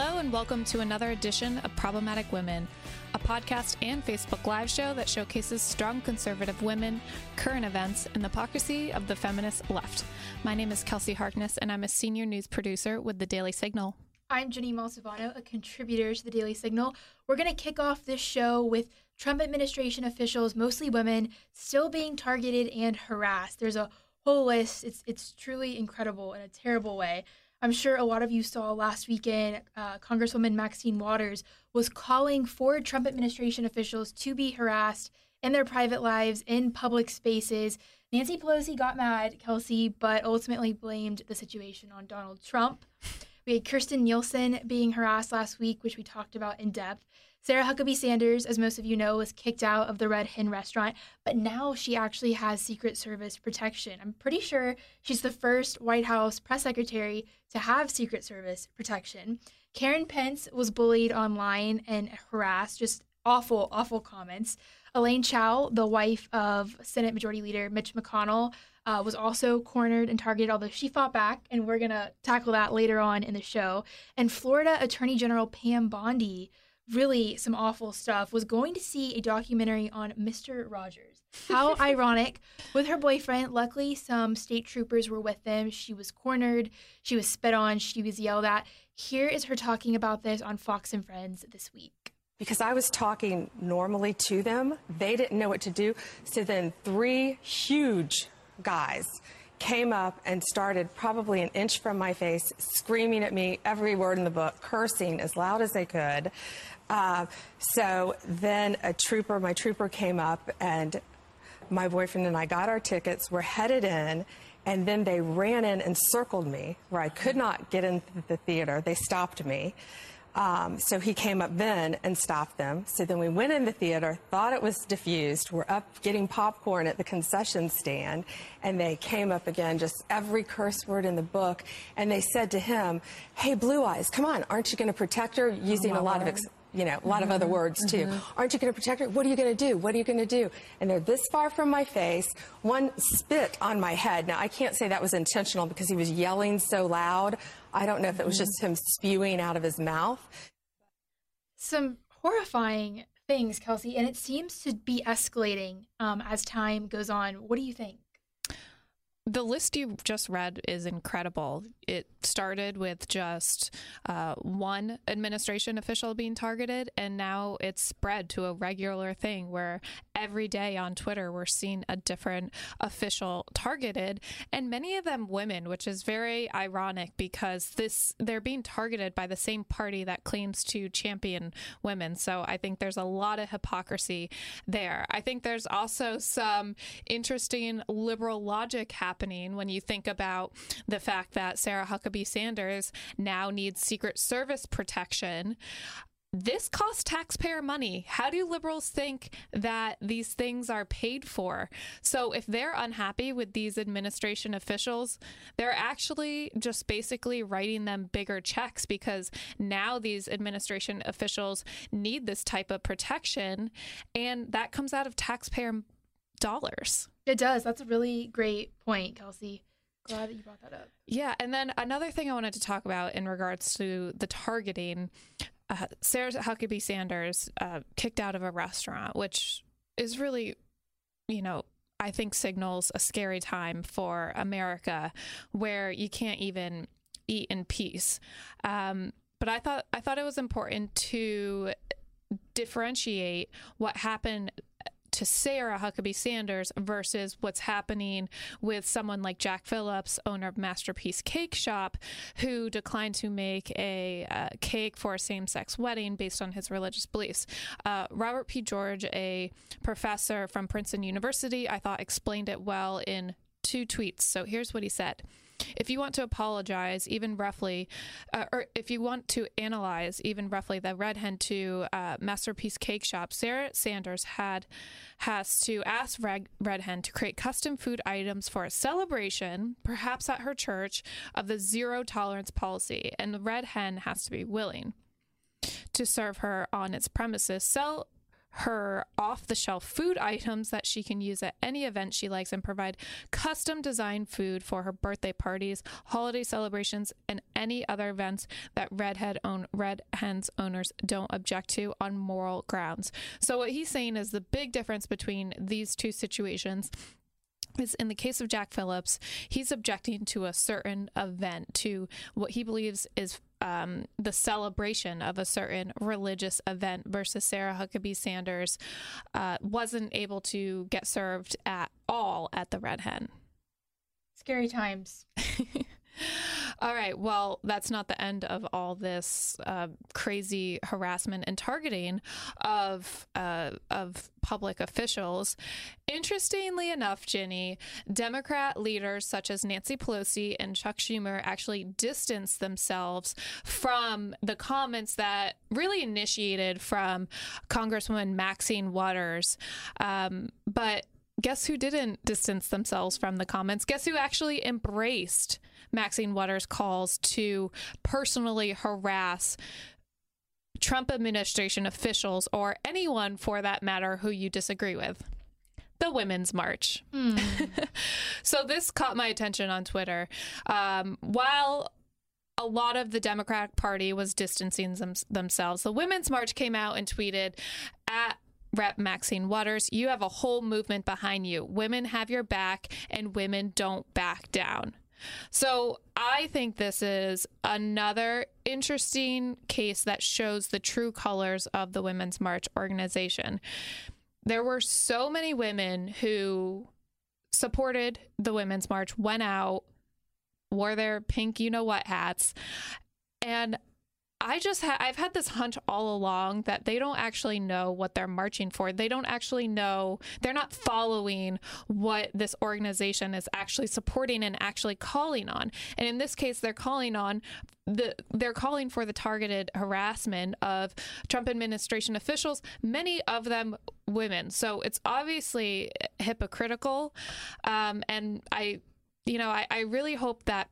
Hello and welcome to another edition of Problematic Women, a podcast and Facebook Live show that showcases strong conservative women, current events, and the hypocrisy of the feminist left. My name is Kelsey Harkness, and I'm a senior news producer with The Daily Signal. I'm Jenny Malcivano, a contributor to The Daily Signal. We're going to kick off this show with Trump administration officials, mostly women, still being targeted and harassed. There's a whole list. It's truly incredible in a terrible way. I'm sure a lot of you saw last weekend, Congresswoman Maxine Waters was calling for Trump administration officials to be harassed in their private lives, in public spaces. Nancy Pelosi got mad, Kelsey, but ultimately blamed the situation on Donald Trump. We had Kirstjen Nielsen being harassed last week, which we talked about in depth. Sarah Huckabee Sanders, as most of you know, was kicked out of the Red Hen restaurant, but now she actually has Secret Service protection. I'm pretty sure she's the first White House press secretary to have Secret Service protection. Karen Pence was bullied online and harassed, just awful, awful comments. Elaine Chao, the wife of Senate Majority Leader Mitch McConnell, was also cornered and targeted, although she fought back, and we're going to tackle that later on in the show. And Florida Attorney General Pam Bondi, really some awful stuff, was going to see a documentary on Mr. Rogers. How ironic. With her boyfriend, luckily some state troopers were with them. She was cornered. She was spit on. She was yelled at. Here is her talking about this on Fox and Friends this week. Because I was talking normally to them. They didn't know what to do. So then three huge guys came up and started probably an inch from my face, screaming at me every word in the book, cursing as loud as they could. So then my trooper came up, and my boyfriend and I got our tickets, we're headed in, and then they ran in and circled me where I could not get into the theater. They stopped me. So he came up then and stopped them. So then we went in the theater, thought it was diffused. We're up getting popcorn at the concession stand, and they came up again, just every curse word in the book. And they said to him, "Hey, Blue Eyes, come on, aren't you going to protect her?" Using a lot of other words too. "Aren't you going to protect her? What are you going to do? What are you going to do?" And they're this far from my face. One spit on my head. Now, I can't say that was intentional because he was yelling so loud. I don't know if it was just him spewing out of his mouth. Some horrifying things, Kelsey, and it seems to be escalating as time goes on. What do you think? The list you just read is incredible. It started with just one administration official being targeted, and now it's spread to a regular thing where every day on Twitter we're seeing a different official targeted, and many of them women, which is very ironic because they're being targeted by the same party that claims to champion women. So I think there's a lot of hypocrisy there. I think there's also some interesting liberal logic happening when you think about the fact that Sarah Huckabee Sanders now needs Secret Service protection. This costs taxpayer money. How do liberals think that these things are paid for? So if they're unhappy with these administration officials, they're actually just basically writing them bigger checks because now these administration officials need this type of protection, and that comes out of taxpayer dollars. It does. That's a really great point, Kelsey. Glad that you brought that up. Yeah. And then another thing I wanted to talk about in regards to the targeting, Sarah Huckabee Sanders kicked out of a restaurant, which is really, I think signals a scary time for America where you can't even eat in peace. But I thought it was important to differentiate what happened to Sarah Huckabee Sanders versus what's happening with someone like Jack Phillips, owner of Masterpiece Cake Shop, who declined to make a cake for a same-sex wedding based on his religious beliefs. Robert P. George, a professor from Princeton University, I thought explained it well in two tweets. So here's what he said. "If you want to apologize, even roughly, or if you want to analyze, even roughly, the Red Hen to Masterpiece Cake Shop, Sarah Sanders has to ask Red Hen to create custom food items for a celebration, perhaps at her church, of the zero-tolerance policy, and the Red Hen has to be willing to serve her on its premises, sell her off-the-shelf food items that she can use at any event she likes and provide custom-designed food for her birthday parties, holiday celebrations, and any other events that Red Hen's owners don't object to on moral grounds. So what he's saying is the big difference between these two situations is in the case of Jack Phillips, he's objecting to a certain event, to what he believes is the celebration of a certain religious event, versus Sarah Huckabee Sanders wasn't able to get served at all at the Red Hen. Scary times. All right. Well, that's not the end of all this crazy harassment and targeting of public officials. Interestingly enough, Jenny, Democrat leaders such as Nancy Pelosi and Chuck Schumer actually distanced themselves from the comments that really initiated from Congresswoman Maxine Waters. But guess who didn't distance themselves from the comments? Guess who actually embraced Maxine Waters' calls to personally harass Trump administration officials, or anyone for that matter who you disagree with? The Women's March. So this caught my attention on Twitter. While a lot of the Democratic Party was distancing themselves, the Women's March came out and tweeted at Rep. Maxine Waters, "You have a whole movement behind you. Women have your back, and women don't back down." So I think this is another interesting case that shows the true colors of the Women's March organization. There were so many women who supported the Women's March, went out, wore their pink you-know-what hats, and I just I've had this hunch all along that they don't actually know what they're marching for. They don't actually know. They're not following what this organization is actually supporting and actually calling on. And in this case, they're calling on they're calling for the targeted harassment of Trump administration officials, many of them women. So it's obviously hypocritical. And I really hope that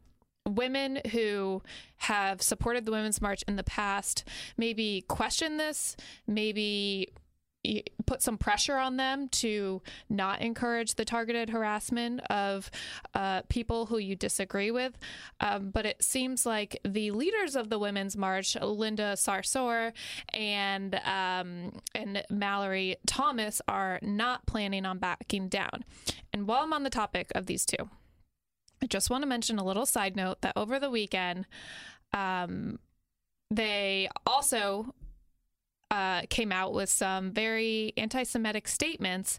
women who have supported the Women's March in the past maybe question this, maybe put some pressure on them to not encourage the targeted harassment of people who you disagree with. But it seems like the leaders of the Women's March, Linda Sarsour and Mallory Thomas, are not planning on backing down. And while I'm on the topic of these two, I just want to mention a little side note that over the weekend, they also came out with some very anti-Semitic statements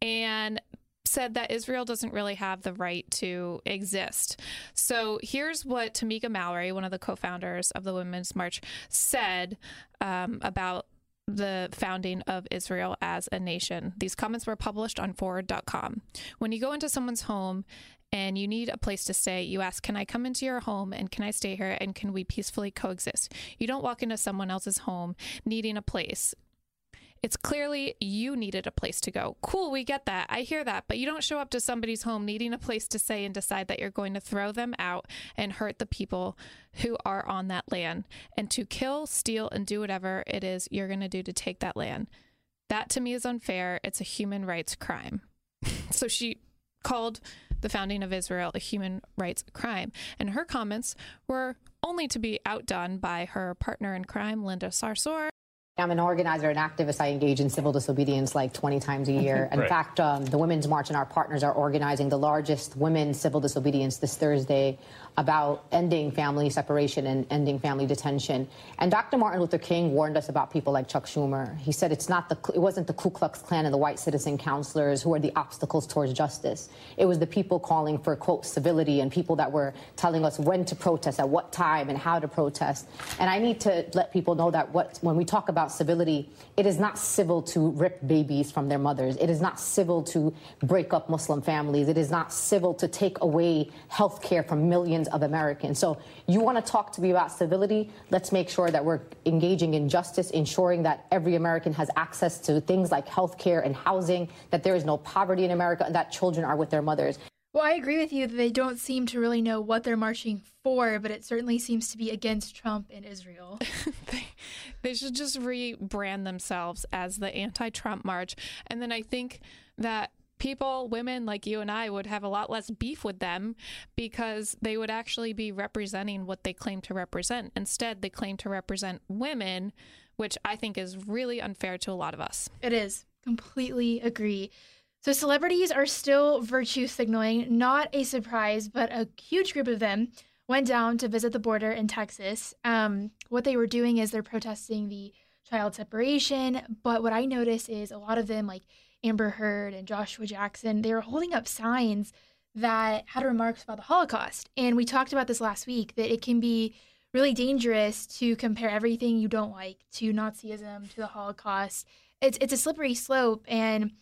and said that Israel doesn't really have the right to exist. So here's what Tamika Mallory, one of the co-founders of the Women's March, said about the founding of Israel as a nation. These comments were published on forward.com. "When you go into someone's home and you need a place to stay, you ask, can I come into your home and can I stay here and can we peacefully coexist? You don't walk into someone else's home needing a place. It's clearly you needed a place to go." Cool, we get that. I hear that. But you don't show up to somebody's home needing a place to stay and decide that you're going to throw them out and hurt the people who are on that land, and to kill, steal, and do whatever it is you're going to do to take that land. That to me is unfair. It's a human rights crime. So she called the founding of Israel a human rights crime. And her comments were only to be outdone by her partner in crime, Linda Sarsour. "I'm an organizer, an activist. I engage in civil disobedience like 20 times a year. In fact, the Women's March and our partners are organizing the largest women's civil disobedience this Thursday about ending family separation and ending family detention. And Dr. Martin Luther King warned us about people like Chuck Schumer. He said it wasn't the Ku Klux Klan and the white citizen counselors who are the obstacles towards justice. It was the people calling for, quote, civility, and people that were telling us when to protest, at what time, and how to protest. And I need to let people know that when we talk about civility, it is not civil to rip babies from their mothers. It is not civil to break up Muslim families. It is not civil to take away health care from millions of Americans. So you want to talk to me about civility? Let's make sure that we're engaging in justice, ensuring that every American has access to things like health care and housing, that there is no poverty in America, and that children are with their mothers." Well, I agree with you that they don't seem to really know what they're marching for, but it certainly seems to be against Trump and Israel. They should just rebrand themselves as the anti-Trump march. And then I think that people, women like you and I, would have a lot less beef with them because they would actually be representing what they claim to represent. Instead, they claim to represent women, which I think is really unfair to a lot of us. It is. Completely agree. So celebrities are still virtue signaling. Not a surprise, but a huge group of them went down to visit the border in Texas. What they were doing is they're protesting the child separation. But what I noticed is a lot of them, like Amber Heard and Joshua Jackson, they were holding up signs that had remarks about the Holocaust. And we talked about this last week, that it can be really dangerous to compare everything you don't like to Nazism, to the Holocaust. It's a slippery slope, and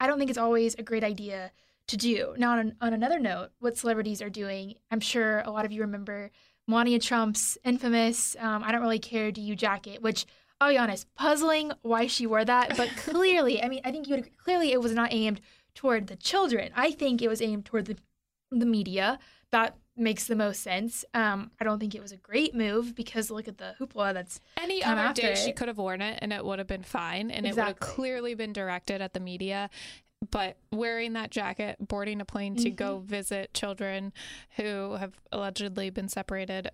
I don't think it's always a great idea to do. Now, on another note, what celebrities are doing, I'm sure a lot of you remember Melania Trump's infamous I don't really care, do you jacket, which I'll be honest, puzzling why she wore that. But clearly, I mean, I think you would, clearly it was not aimed toward the children. I think it was aimed toward the media. That makes the most sense. I don't think it was a great move because look at the hoopla that's any come other after day it. She could have worn it and it would have been fine, and exactly. It would have clearly been directed at the media. But wearing that jacket, boarding a plane to go visit children who have allegedly been separated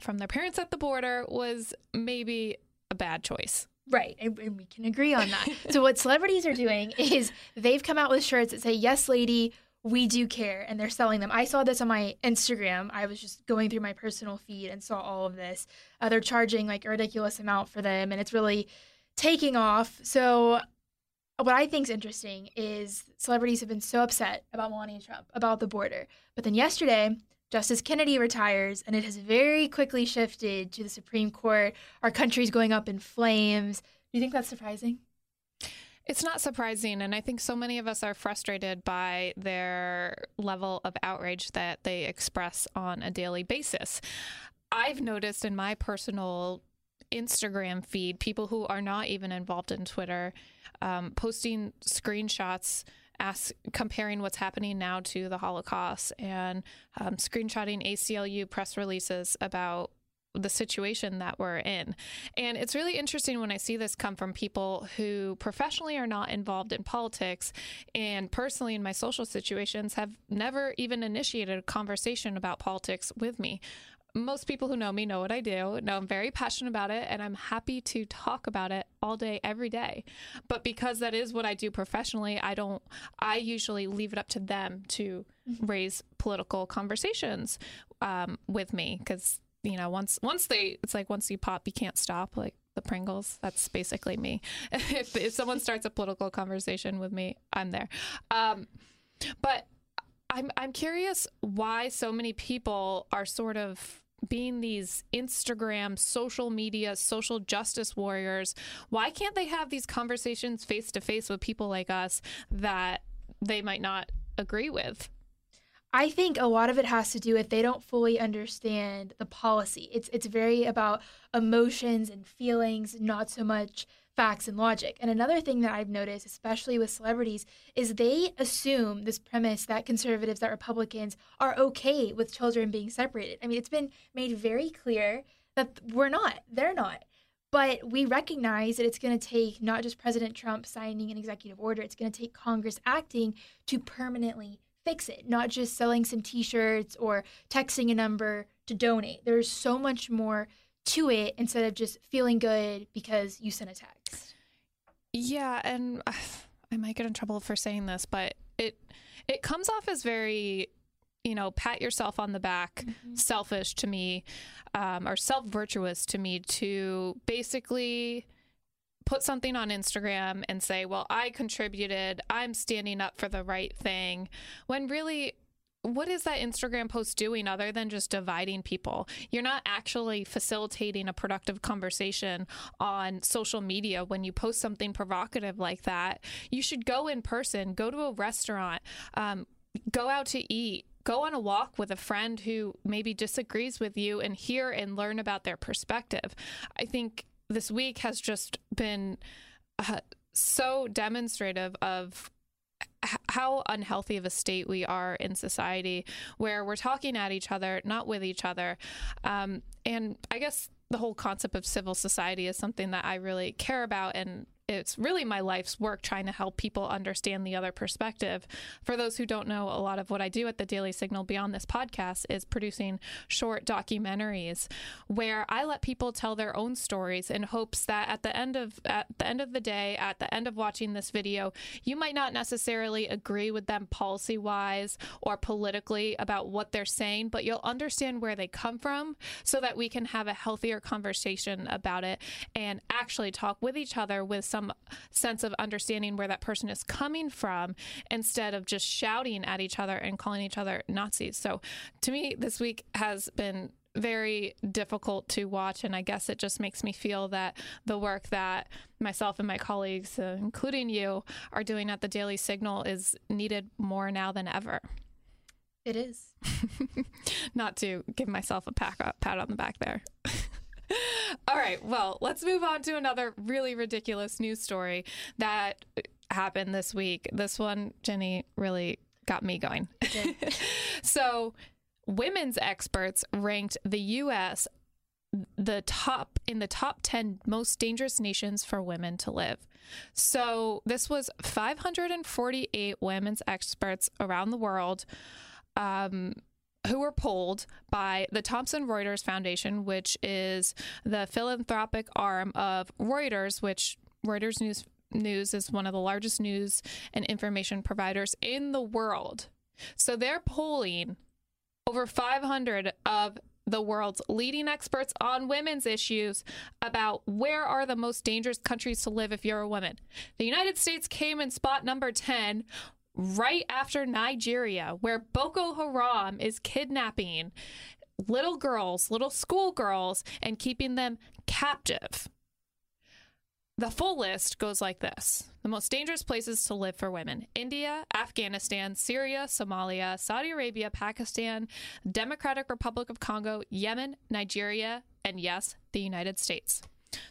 from their parents at the border was maybe a bad choice. Right. And we can agree on that. So what celebrities are doing is they've come out with shirts that say, "Yes, lady, we do care," and they're selling them. I saw this on my Instagram. I was just going through my personal feed and saw all of this. They're charging like a ridiculous amount for them, and it's really taking off. So what I think is interesting is celebrities have been so upset about Melania Trump, about the border. But then yesterday, Justice Kennedy retires, and it has very quickly shifted to the Supreme Court. Our country's going up in flames. Do you think that's surprising? It's not surprising, and I think so many of us are frustrated by their level of outrage that they express on a daily basis. I've noticed in my personal Instagram feed, people who are not even involved in Twitter posting screenshots comparing what's happening now to the Holocaust, and screenshotting ACLU press releases about the situation that we're in. And it's really interesting when I see this come from people who professionally are not involved in politics, and personally in my social situations have never even initiated a conversation about politics with me. Most people who know me know what I do. Now, I'm very passionate about it, and I'm happy to talk about it all day, every day. But because that is what I do professionally, I usually leave it up to them to raise political conversations with me, because you know, once you pop, you can't stop, like the Pringles. That's basically me. If someone starts a political conversation with me, I'm there. But I'm curious why so many people are sort of being these Instagram, social media, social justice warriors. Why can't they have these conversations face to face with people like us that they might not agree with? I think a lot of it has to do with they don't fully understand the policy. It's very about emotions and feelings, not so much facts and logic. And another thing that I've noticed, especially with celebrities, is they assume this premise that conservatives, that Republicans are okay with children being separated. I mean, it's been made very clear that we're not, they're not. But we recognize that it's going to take not just President Trump signing an executive order, it's going to take Congress acting to permanently fix it, not just selling some t-shirts or texting a number to donate. There's so much more to it instead of just feeling good because you sent a text. Yeah, and I might get in trouble for saying this, but it comes off as very, you know, pat yourself on the back, selfish to me, or self-virtuous to me, to basically put something on Instagram and say, well, I contributed, I'm standing up for the right thing, when really, what is that Instagram post doing other than just dividing people? You're not actually facilitating a productive conversation on social media when you post something provocative like that. You should go in person, go to a restaurant, go out to eat, go on a walk with a friend who maybe disagrees with you and hear and learn about their perspective. I think this week has just been so demonstrative of how unhealthy of a state we are in society, where we're talking at each other, not with each other. And I guess the whole concept of civil society is something that I really care about, and it's really my life's work trying to help people understand the other perspective. For those who don't know, a lot of what I do at The Daily Signal beyond this podcast is producing short documentaries where I let people tell their own stories in hopes that at the end of the day, at the end of watching this video, you might not necessarily agree with them policy-wise or politically about what they're saying, but you'll understand where they come from so that we can have a healthier conversation about it and actually talk with each other with some sense of understanding where that person is coming from, instead of just shouting at each other and calling each other Nazis. So to me, this week has been very difficult to watch, and I guess it just makes me feel that the work that myself and my colleagues, including you, are doing at the Daily Signal is needed more now than ever. It is. Not to give myself a pat on the back there. All right, well, let's move on to another really ridiculous news story that happened this week. This one, Jenny, really got me going. Okay. So, women's experts ranked the U.S. in the top 10 most dangerous nations for women to live. So, this was 548 women's experts around the world who were polled by the Thomson Reuters Foundation, which is the philanthropic arm of Reuters, which Reuters News is one of the largest news and information providers in the world. So they're polling over 500 of the world's leading experts on women's issues about where are the most dangerous countries to live if you're a woman. The United States came in spot number 10, right after Nigeria, where Boko Haram is kidnapping little girls, little school girls, and keeping them captive. The full list goes like this. The most dangerous places to live for women: India, Afghanistan, Syria, Somalia, Saudi Arabia, Pakistan, Democratic Republic of Congo, Yemen, Nigeria, and yes, the United States.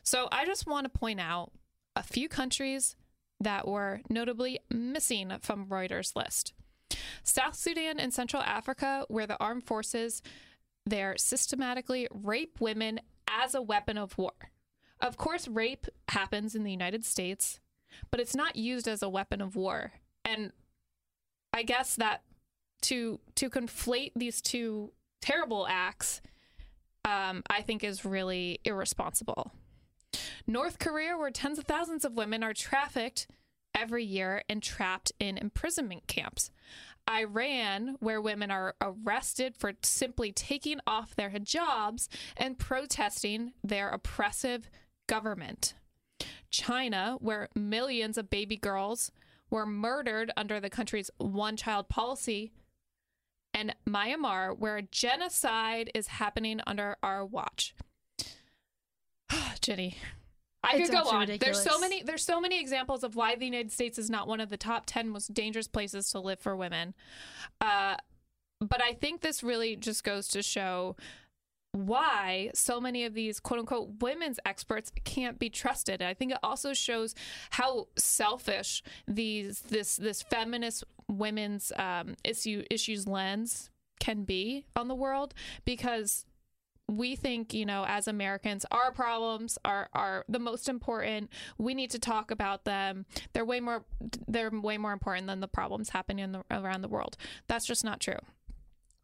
So I just want to point out a few countries that were notably missing from Reuters' list. South Sudan and Central Africa, where the armed forces there systematically rape women as a weapon of war. Of course, rape happens in the United States, but it's not used as a weapon of war. And I guess that to conflate these two terrible acts, I think is really irresponsible. North Korea, where tens of thousands of women are trafficked every year and trapped in imprisonment camps. Iran, where women are arrested for simply taking off their hijabs and protesting their oppressive government. China, where millions of baby girls were murdered under the country's one-child policy. And Myanmar, where genocide is happening under our watch. Jenny, I could go on. Ridiculous. There's so many examples of why the United States is not one of the top 10 most dangerous places to live for women. But I think this really just goes to show why so many of these quote unquote women's experts can't be trusted. I think it also shows how selfish this feminist women's issues lens can be on the world, because we think, as Americans, our problems are the most important. We need to talk about them. They're way more important than the problems happening around the world. That's just not true.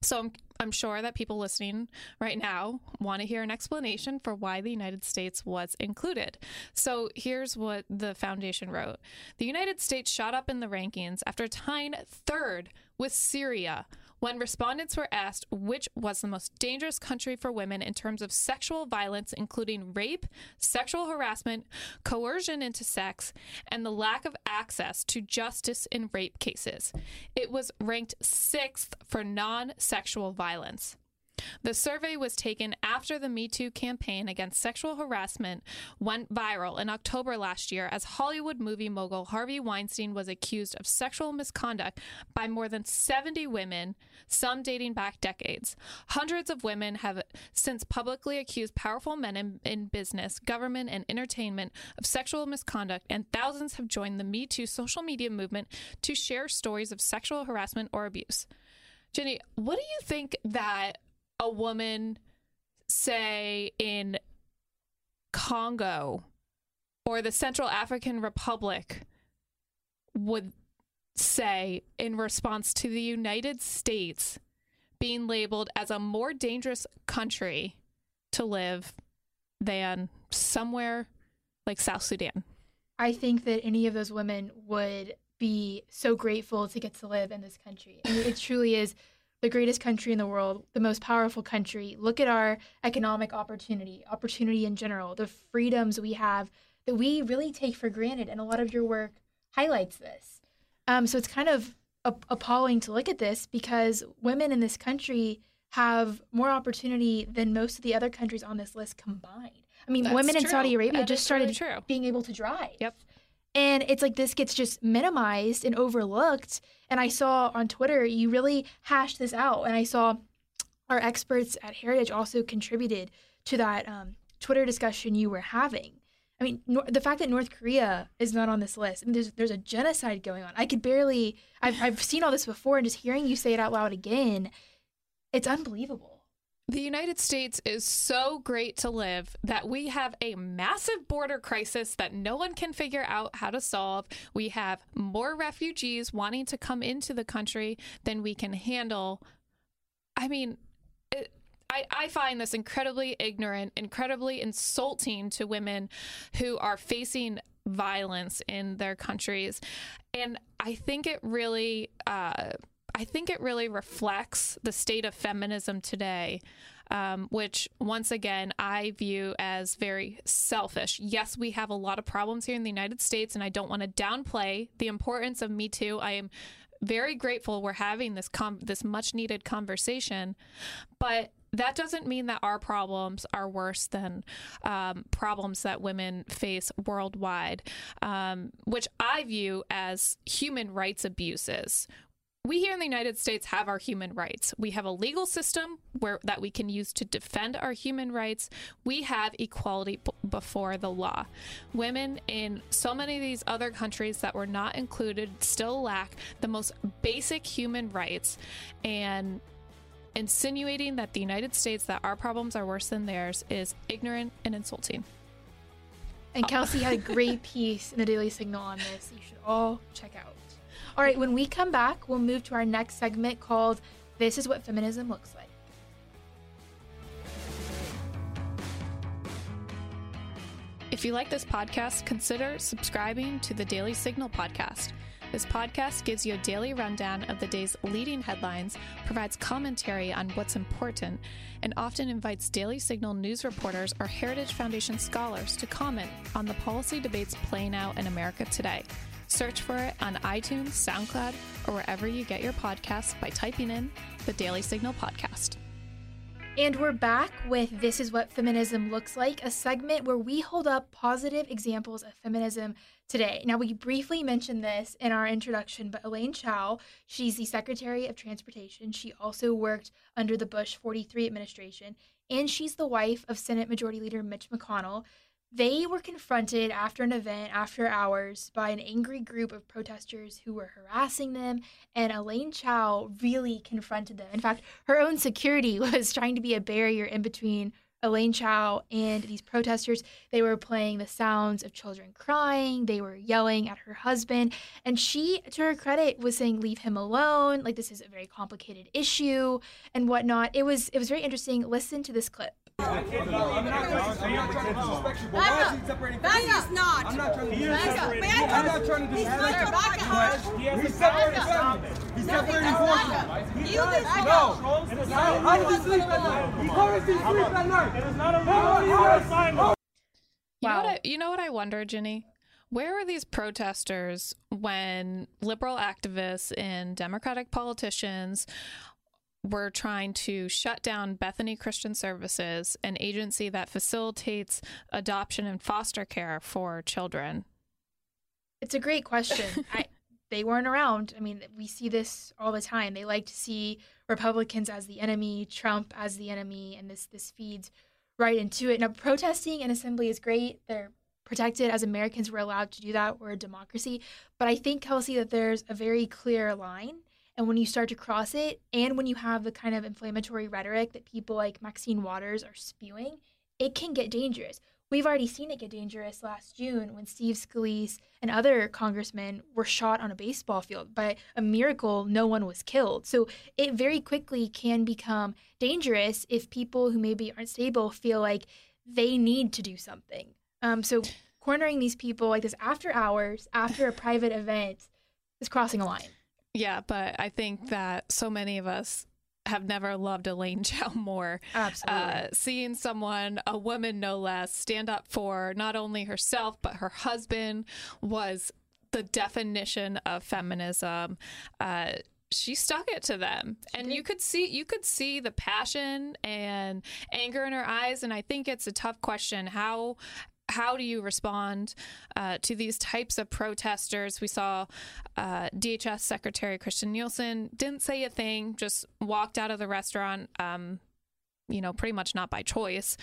So I'm sure that people listening right now want to hear an explanation for why the United States was included. So here's what the foundation wrote. The United States shot up in the rankings after tying third with Syria, when respondents were asked which was the most dangerous country for women in terms of sexual violence, including rape, sexual harassment, coercion into sex, and the lack of access to justice in rape cases. It was ranked sixth for non-sexual violence. The survey was taken after the Me Too campaign against sexual harassment went viral in October last year as Hollywood movie mogul Harvey Weinstein was accused of sexual misconduct by more than 70 women, some dating back decades. Hundreds of women have since publicly accused powerful men in business, government, and entertainment of sexual misconduct, and thousands have joined the Me Too social media movement to share stories of sexual harassment or abuse. Jenny, what do you think that a woman, say, in Congo or the Central African Republic would say in response to the United States being labeled as a more dangerous country to live than somewhere like South Sudan? I think that any of those women would be so grateful to get to live in this country. I mean, it truly is the greatest country in the world, the most powerful country. Look at our economic opportunity in general, the freedoms we have that we really take for granted, and a lot of your work highlights this. So it's kind of appalling to look at this because women in this country have more opportunity than most of the other countries on this list combined. I mean, women in Saudi Arabia just started being able to drive. Yep. And it's like this gets just minimized and overlooked. And I saw on Twitter, you really hashed this out. And I saw our experts at Heritage also contributed to that Twitter discussion you were having. I mean, the fact that North Korea is not on this list, I mean, there's a genocide going on. I could barely, I've seen all this before, and just hearing you say it out loud again, it's unbelievable. The United States is so great to live that we have a massive border crisis that no one can figure out how to solve. We have more refugees wanting to come into the country than we can handle. I mean, I find this incredibly ignorant, incredibly insulting to women who are facing violence in their countries. And I think it really... I think it really reflects the state of feminism today, which, once again, I view as very selfish. Yes, we have a lot of problems here in the United States, and I don't want to downplay the importance of Me Too. I am very grateful we're having this this much-needed conversation, but that doesn't mean that our problems are worse than problems that women face worldwide, which I view as human rights abuses. We here in the United States have our human rights. We have a legal system that we can use to defend our human rights. We have equality before the law. Women in so many of these other countries that were not included still lack the most basic human rights. And insinuating that the United States, that our problems are worse than theirs, is ignorant and insulting. And Kelsey had a great piece in the Daily Signal on this. You should all check out. All right, when we come back, we'll move to our next segment called This Is What Feminism Looks Like. If you like this podcast, consider subscribing to the Daily Signal podcast. This podcast gives you a daily rundown of the day's leading headlines, provides commentary on what's important, and often invites Daily Signal news reporters or Heritage Foundation scholars to comment on the policy debates playing out in America today. Search for it on iTunes, SoundCloud, or wherever you get your podcasts by typing in The Daily Signal Podcast. And we're back with This Is What Feminism Looks Like, a segment where we hold up positive examples of feminism today. Now, we briefly mentioned this in our introduction, but Elaine Chao, she's the Secretary of Transportation. She also worked under the Bush 43 administration, and she's the wife of Senate Majority Leader Mitch McConnell. They were confronted after an event, after hours, by an angry group of protesters who were harassing them, and Elaine Chao really confronted them. In fact, her own security was trying to be a barrier in between Elaine Chao and these protesters. They were playing the sounds of children crying. They were yelling at her husband. And she, to her credit, was saying, leave him alone. Like, this is a very complicated issue and whatnot. It was very interesting. Listen to this clip. You know what I wonder, Jenny? Where were these protesters when liberal activists and Democratic politicians we're trying to shut down Bethany Christian Services, an agency that facilitates adoption and foster care for children? It's a great question. They weren't around. I mean, we see this all the time. They like to see Republicans as the enemy, Trump as the enemy, and this feeds right into it. Now, protesting and assembly is great. They're protected. As Americans, we're allowed to do that. We're a democracy. But I think, Kelsey, that there's a very clear line. And when you start to cross it, and when you have the kind of inflammatory rhetoric that people like Maxine Waters are spewing, it can get dangerous. We've already seen it get dangerous last June when Steve Scalise and other congressmen were shot on a baseball field. By a miracle, no one was killed. So it very quickly can become dangerous if people who maybe aren't stable feel like they need to do something. So cornering these people like this after hours, after a private event, is crossing a line. Yeah, but I think that so many of us have never loved Elaine Chao more. Absolutely. Seeing someone, a woman no less, stand up for not only herself, but her husband was the definition of feminism. She stuck it to them. And you could see the passion and anger in her eyes. And I think it's a tough question. How do you respond to these types of protesters? We saw DHS Secretary Kirstjen Nielsen didn't say a thing, just walked out of the restaurant, pretty much not by choice,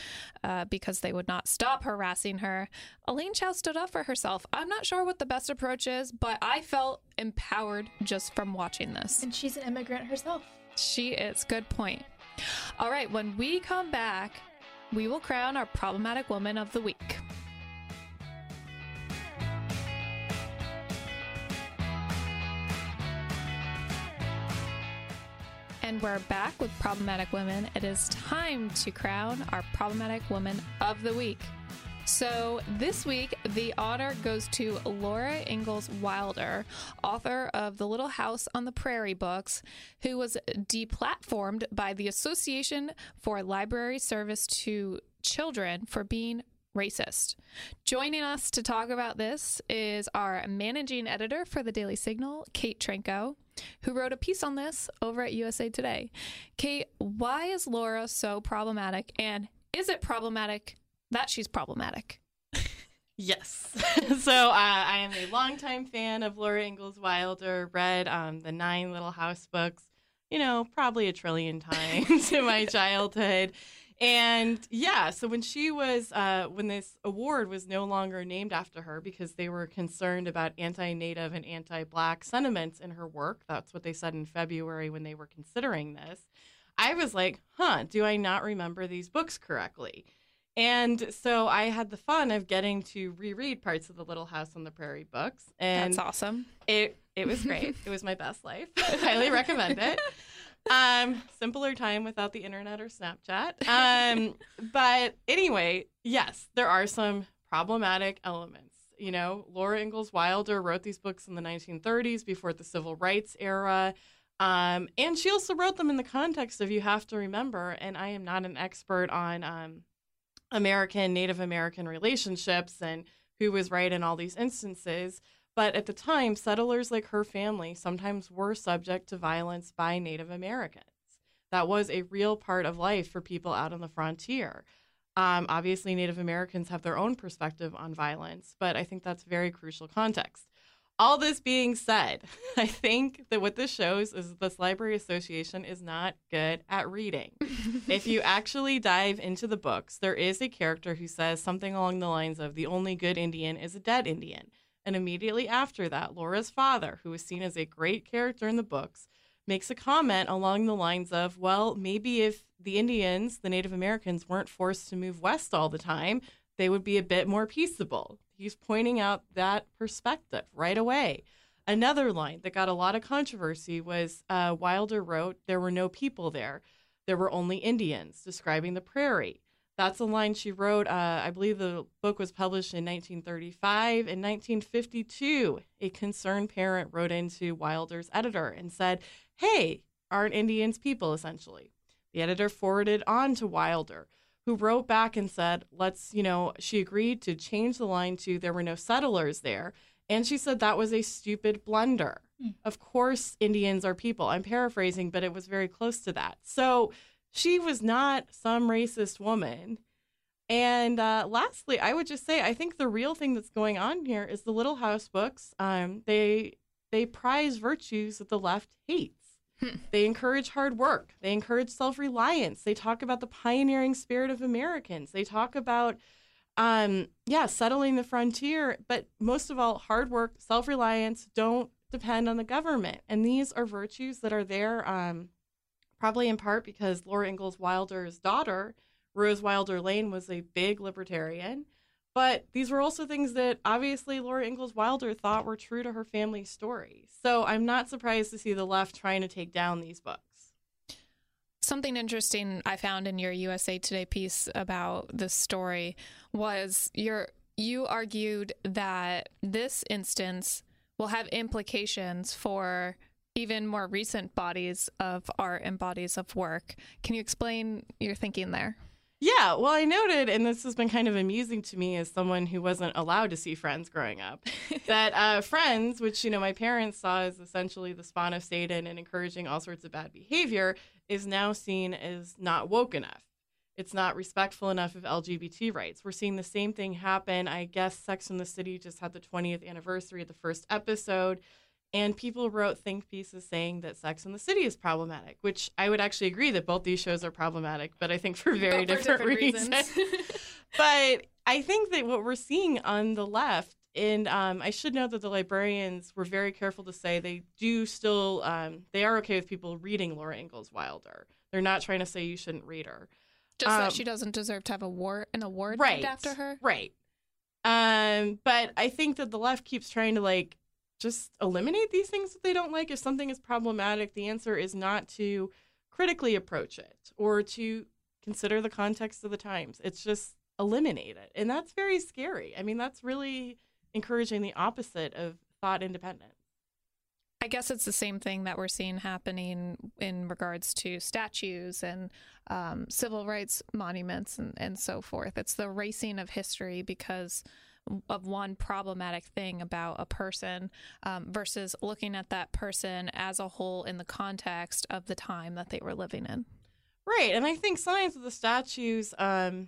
because they would not stop harassing her. Elaine Chao stood up for herself. I'm not sure what the best approach is, but I felt empowered just from watching this. And she's an immigrant herself. She is. Good point. All right. When we come back, we will crown our Problematic Woman of the Week. And we're back with Problematic Women. It is time to crown our Problematic Woman of the Week. So this week, the honor goes to Laura Ingalls Wilder, author of the Little House on the Prairie books, who was deplatformed by the Association for Library Service to Children for being racist. Joining us to talk about this is our managing editor for The Daily Signal, Kate Tranko, who wrote a piece on this over at USA Today. Kate, why is Laura so problematic, and is it problematic that she's problematic? Yes. So I am a longtime fan of Laura Ingalls Wilder, read the 9 Little House books, probably 1 trillion times in my childhood. And yeah, so when she was, when this award was no longer named after her because they were concerned about anti-Native and anti-Black sentiments in her work, that's what they said in February when they were considering this, I was like, do I not remember these books correctly? And so I had the fun of getting to reread parts of the Little House on the Prairie books. And that's awesome. It was great. It was my best life. I highly recommend it. Simpler time without the internet or Snapchat. But anyway, yes, there are some problematic elements. Laura Ingalls Wilder wrote these books in the 1930s before the Civil Rights era. And she also wrote them in the context of, you have to remember, and I am not an expert on American, Native American relationships and who was right in all these instances. But at the time, settlers like her family sometimes were subject to violence by Native Americans. That was a real part of life for people out on the frontier. Obviously, Native Americans have their own perspective on violence, but I think that's very crucial context. All this being said, I think that what this shows is this library association is not good at reading. If you actually dive into the books, there is a character who says something along the lines of, the only good Indian is a dead Indian. And immediately after that, Laura's father, who is seen as a great character in the books, makes a comment along the lines of, well, maybe if the Indians, the Native Americans, weren't forced to move west all the time, they would be a bit more peaceable. He's pointing out that perspective right away. Another line that got a lot of controversy was Wilder wrote, there were no people there. There were only Indians, describing the prairie. That's a line she wrote. I believe the book was published in 1935. In 1952, a concerned parent wrote into Wilder's editor and said, hey, aren't Indians people, essentially? The editor forwarded on to Wilder, who wrote back and said, she agreed to change the line to, there were no settlers there, And she said that was a stupid blunder. Of course, Indians are people. I'm paraphrasing, but it was very close to that. So she was not some racist woman. And lastly, I would just say, I think the real thing that's going on here is the Little House books. They prize virtues that the left hates. They encourage hard work. They encourage self-reliance. They talk about the pioneering spirit of Americans. They talk about, settling the frontier. But most of all, hard work, self-reliance, don't depend on the government. And these are virtues that are there probably in part because Laura Ingalls Wilder's daughter, Rose Wilder Lane, was a big libertarian. But these were also things that obviously Laura Ingalls Wilder thought were true to her family's story. So I'm not surprised to see the left trying to take down these books. Something interesting I found in your USA Today piece about this story was you argued that this instance will have implications for even more recent bodies of art and bodies of work. Can you explain your thinking there? Yeah, well, I noted, and this has been kind of amusing to me as someone who wasn't allowed to see Friends growing up, that Friends, which, you know, my parents saw as essentially the spawn of Satan and encouraging all sorts of bad behavior, is now seen as not woke enough. It's not respectful enough of LGBT rights. We're seeing the same thing happen. I guess Sex and the City just had the 20th anniversary of the first episode, and people wrote think pieces saying that Sex and the City is problematic, which I would actually agree that both these shows are problematic, but I think for very different reasons. But I think that what we're seeing on the left, and I should note that the librarians were very careful to say they do still, they are okay with people reading Laura Ingalls Wilder. They're not trying to say you shouldn't read her. Just that she doesn't deserve to have an award named after her. Right. But I think that the left keeps trying to, like, just eliminate these things that they don't like. If something is problematic, the answer is not to critically approach it or to consider the context of the times. It's just eliminate it. And that's very scary. I mean, that's really encouraging the opposite of thought independence. I guess it's the same thing that we're seeing happening in regards to statues and civil rights monuments and so forth. It's the erasing of history because of one problematic thing about a person versus looking at that person as a whole in the context of the time that they were living in. Right. And I think sometimes with the statues, I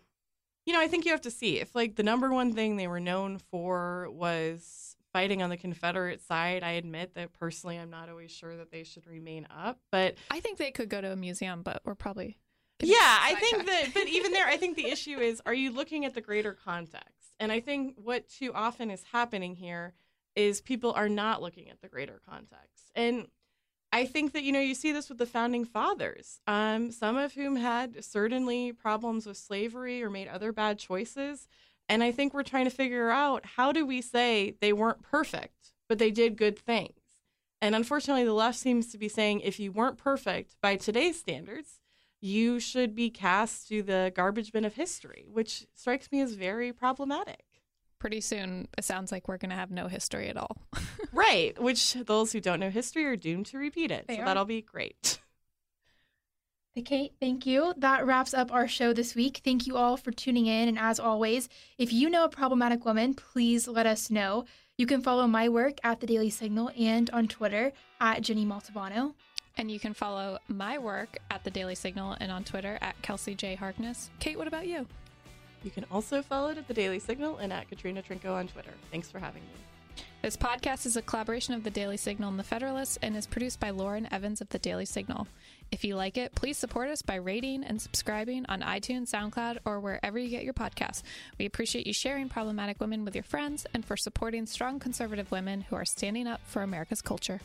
think you have to see if, like, the number one thing they were known for was fighting on the Confederate side. I admit that personally I'm not always sure that they should remain up, but I think they could go to a museum, but we're probably... but even there, I think the issue is, are you looking at the greater context? And I think what too often is happening here is people are not looking at the greater context. And I think that, you know, you see this with the founding fathers, some of whom had certainly problems with slavery or made other bad choices. And I think we're trying to figure out, how do we say they weren't perfect, but they did good things? And unfortunately, the left seems to be saying, if you weren't perfect by today's standards, you should be cast to the garbage bin of history, which strikes me as very problematic. Pretty soon, it sounds like we're going to have no history at all. Right, which those who don't know history are doomed to repeat it. That'll be great. Kate, thank you. That wraps up our show this week. Thank you all for tuning in. And as always, if you know a problematic woman, please let us know. You can follow my work at The Daily Signal and on Twitter at Jenny Malcivano. And you can follow my work at The Daily Signal and on Twitter at Kelsey J. Harkness. Kate, what about you? You can also follow it at The Daily Signal and at Katrina Trinko on Twitter. Thanks for having me. This podcast is a collaboration of The Daily Signal and The Federalist and is produced by Lauren Evans of The Daily Signal. If you like it, please support us by rating and subscribing on iTunes, SoundCloud, or wherever you get your podcasts. We appreciate you sharing problematic women with your friends and for supporting strong conservative women who are standing up for America's culture.